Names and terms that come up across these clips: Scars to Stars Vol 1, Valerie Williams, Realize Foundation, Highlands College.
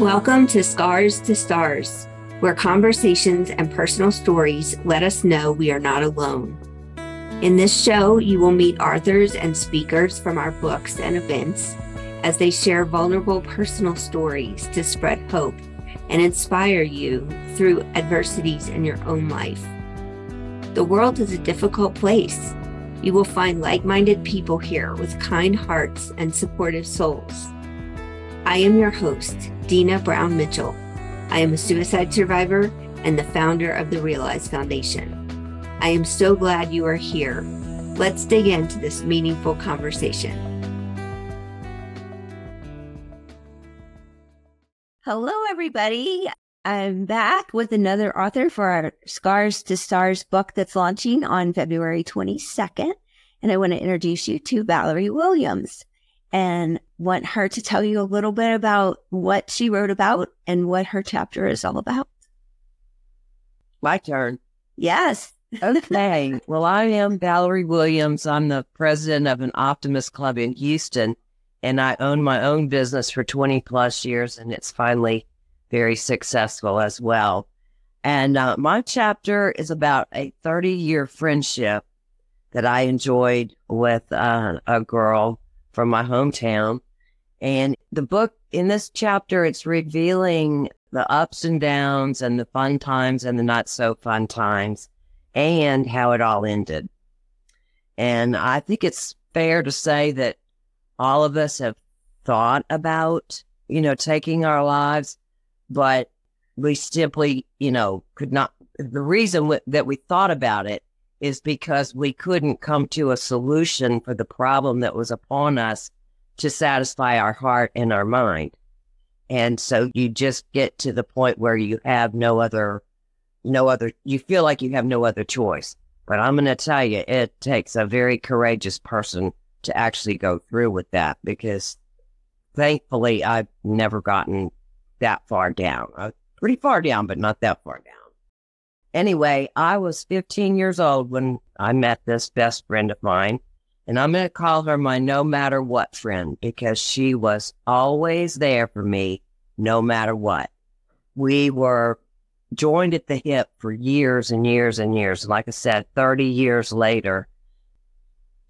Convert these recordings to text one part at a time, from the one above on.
Welcome to Scars to Stars, where conversations and personal stories let us know we are not alone. In this show, you will meet authors and speakers from our books and events as they share vulnerable personal stories to spread hope and inspire you through adversities in your own life. The world is a difficult place. You will find like-minded people here with kind hearts and supportive souls. I am your host, Deana Brown Mitchell. I am a suicide survivor and the founder of the Realize Foundation. I am so glad you are here. Let's dig into this meaningful conversation. Hello, everybody. I'm back with another author for our Scars to Stars book that's launching on February 22nd. And I want to introduce you to Valerie Williams, and want her to tell you a little bit about what she wrote about and what her chapter is all about. My turn. Yes. Okay. Well, I am Valerie Williams. I'm the president of an optimist club in Houston, and I own my own business for 20 plus years, and it's finally very successful as well. And my chapter is about a 30-year friendship that I enjoyed with a girl from my hometown. And the book in this chapter, it's revealing the ups and downs and the fun times and the not so fun times and how it all ended. And I think it's fair to say that all of us have thought about, taking our lives, but we simply, could not. The reason that we thought about it is because we couldn't come to a solution for the problem that was upon us to satisfy our heart and our mind. And so you just get to the point where you have you feel like you have no other choice. But I'm going to tell you, it takes a very courageous person to actually go through with that, because thankfully I've never gotten that far down. Pretty far down, but not that far down. Anyway, I was 15 years old when I met this best friend of mine, and I'm going to call her my no matter what friend, because she was always there for me no matter what. We were joined at the hip for years and years and years. Like I said, 30 years later,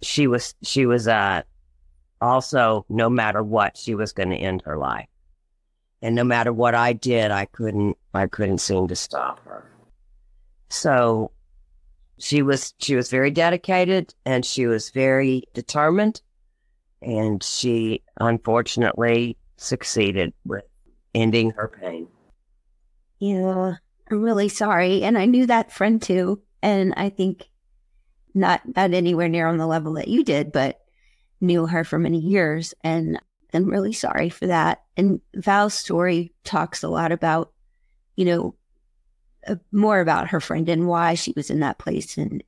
she was also, no matter what, she was going to end her life. And no matter what I did, I couldn't seem to stop her. So she was very dedicated, and she was very determined, and she unfortunately succeeded with ending her pain. Yeah, I'm really sorry. And I knew that friend too. And I think not anywhere near on the level that you did, but knew her for many years. And I'm really sorry for that. And Val's story talks a lot about, more about her friend and why she was in that place and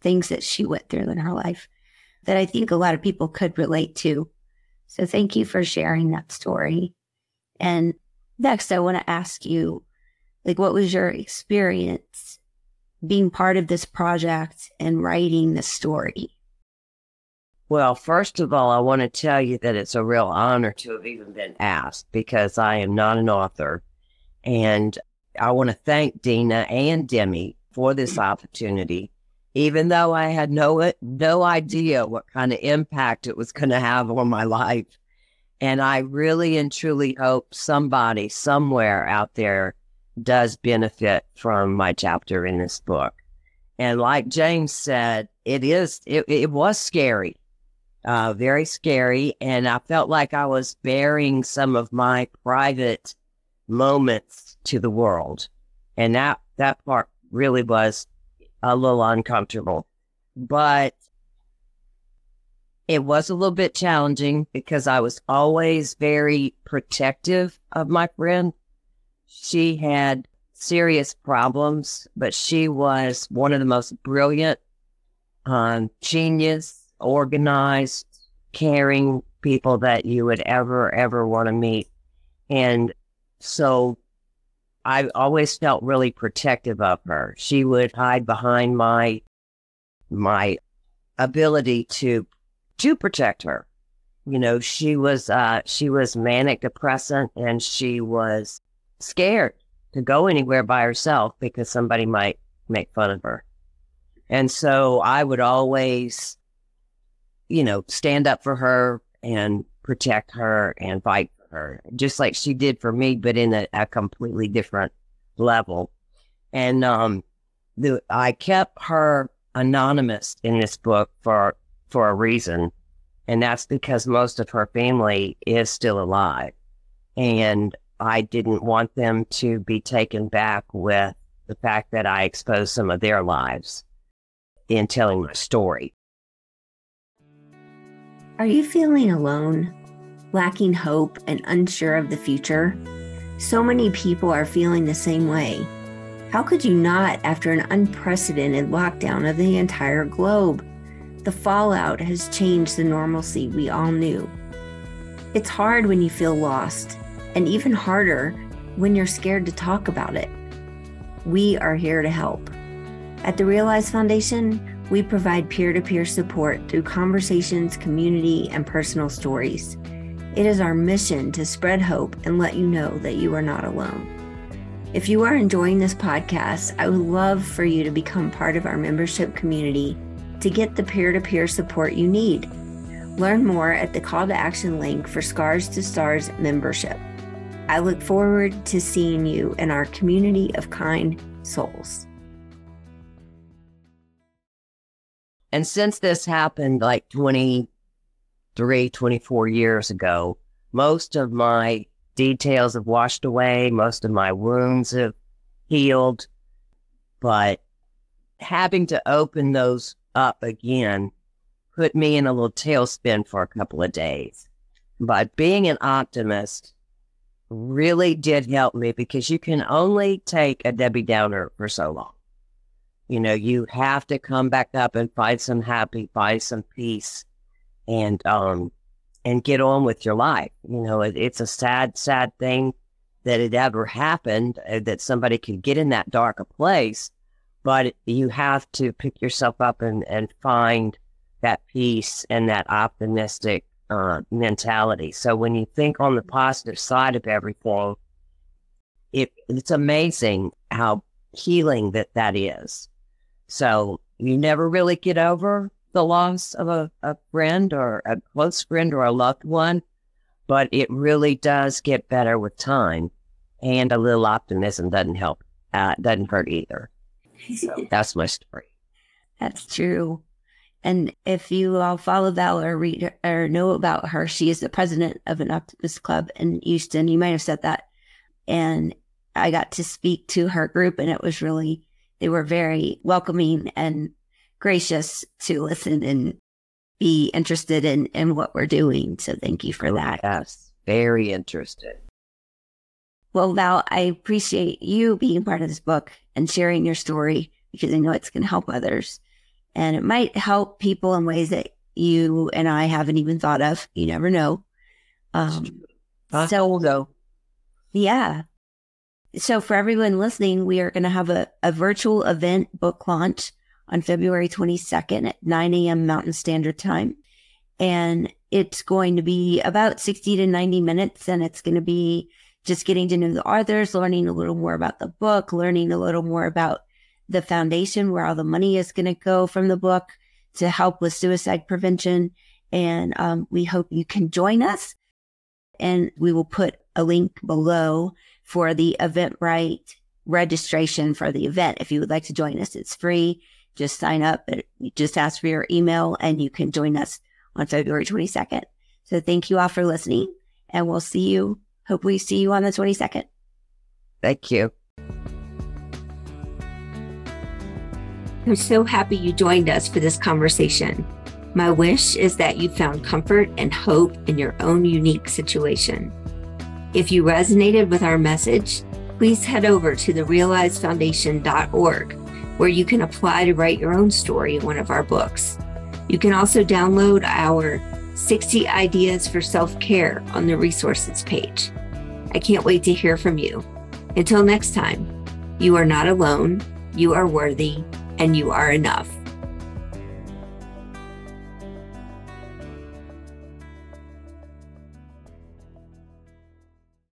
things that she went through in her life that I think a lot of people could relate to. So thank you for sharing that story. And next, I want to ask you, what was your experience being part of this project and writing this story? Well, first of all, I want to tell you that it's a real honor to have even been asked, because I am not an author. And I want to thank Deana and Demi for this opportunity, even though I had no idea what kind of impact it was going to have on my life. And I really and truly hope somebody somewhere out there does benefit from my chapter in this book. And like James said, it was scary, very scary. And I felt like I was bearing some of my private moments to the world, and that part really was a little uncomfortable, but it was a little bit challenging because I was always very protective of my friend. She had serious problems, but she was one of the most brilliant, genius, organized, caring people that you would ever want to meet. And so I always felt really protective of her. She would hide behind my ability to protect her. You know, she was manic depressant, and she was scared to go anywhere by herself because somebody might make fun of her. And so I would always, you know, stand up for her and protect her and fight for her, just like she did for me, but in a completely different level. And I kept her anonymous in this book for a reason, and that's because most of her family is still alive, and I didn't want them to be taken back with the fact that I exposed some of their lives in telling my story. Are you feeling alone, lacking hope, and unsure of the future? So many people are feeling the same way. How could you not after an unprecedented lockdown of the entire globe? The fallout has changed the normalcy we all knew. It's hard when you feel lost, and even harder when you're scared to talk about it. We are here to help. At the Realize Foundation, we provide peer-to-peer support through conversations, community, and personal stories. It is our mission to spread hope and let you know that you are not alone. If you are enjoying this podcast, I would love for you to become part of our membership community to get the peer-to-peer support you need. Learn more at the call to action link for Scars to Stars membership. I look forward to seeing you in our community of kind souls. And since this happened like 23, 24 years ago, most of my details have washed away. Most of my wounds have healed. But having to open those up again put me in a little tailspin for a couple of days. But being an optimist really did help me, because you can only take a Debbie Downer for so long. You know, you have to come back up and find some happy, find some peace, and get on with your life. You know, it's a sad, sad thing that it ever happened, that somebody could get in that dark a place, but you have to pick yourself up and find that peace and that optimistic mentality. So when you think on the positive side of everything, it's amazing how healing that is. So you never really get over the loss of a friend or a close friend or a loved one, but it really does get better with time, and a little optimism doesn't hurt either. So that's my story. That's true. And if you all follow Val or read or know about her, she is the president of an optimist club in Houston. You might have said that. And I got to speak to her group, and it was really, they were very welcoming and gracious to listen and be interested in what we're doing. So thank you for that. Yes, very interested. Well, Val, I appreciate you being part of this book and sharing your story, because I know it's going to help others. And it might help people in ways that you and I haven't even thought of. You never know. Yeah. So for everyone listening, we are going to have a virtual event book launch on February 22nd at 9 a.m. Mountain Standard Time. And it's going to be about 60 to 90 minutes. And it's going to be just getting to know the authors, learning a little more about the book, learning a little more about the foundation, where all the money is going to go from the book to help with suicide prevention. And we hope you can join us. And we will put a link below for the Eventbrite registration for the event. If you would like to join us, it's free. Just sign up. Just ask for your email, and you can join us on February 22nd. So thank you all for listening, and we'll see you. Hope we see you on the 22nd. Thank you. I'm so happy you joined us for this conversation. My wish is that you found comfort and hope in your own unique situation. If you resonated with our message, please head over to therealizefoundation.org, where you can apply to write your own story in one of our books. You can also download our 60 Ideas for Self-Care on the resources page. I can't wait to hear from you. Until next time, you are not alone, you are worthy, and you are enough.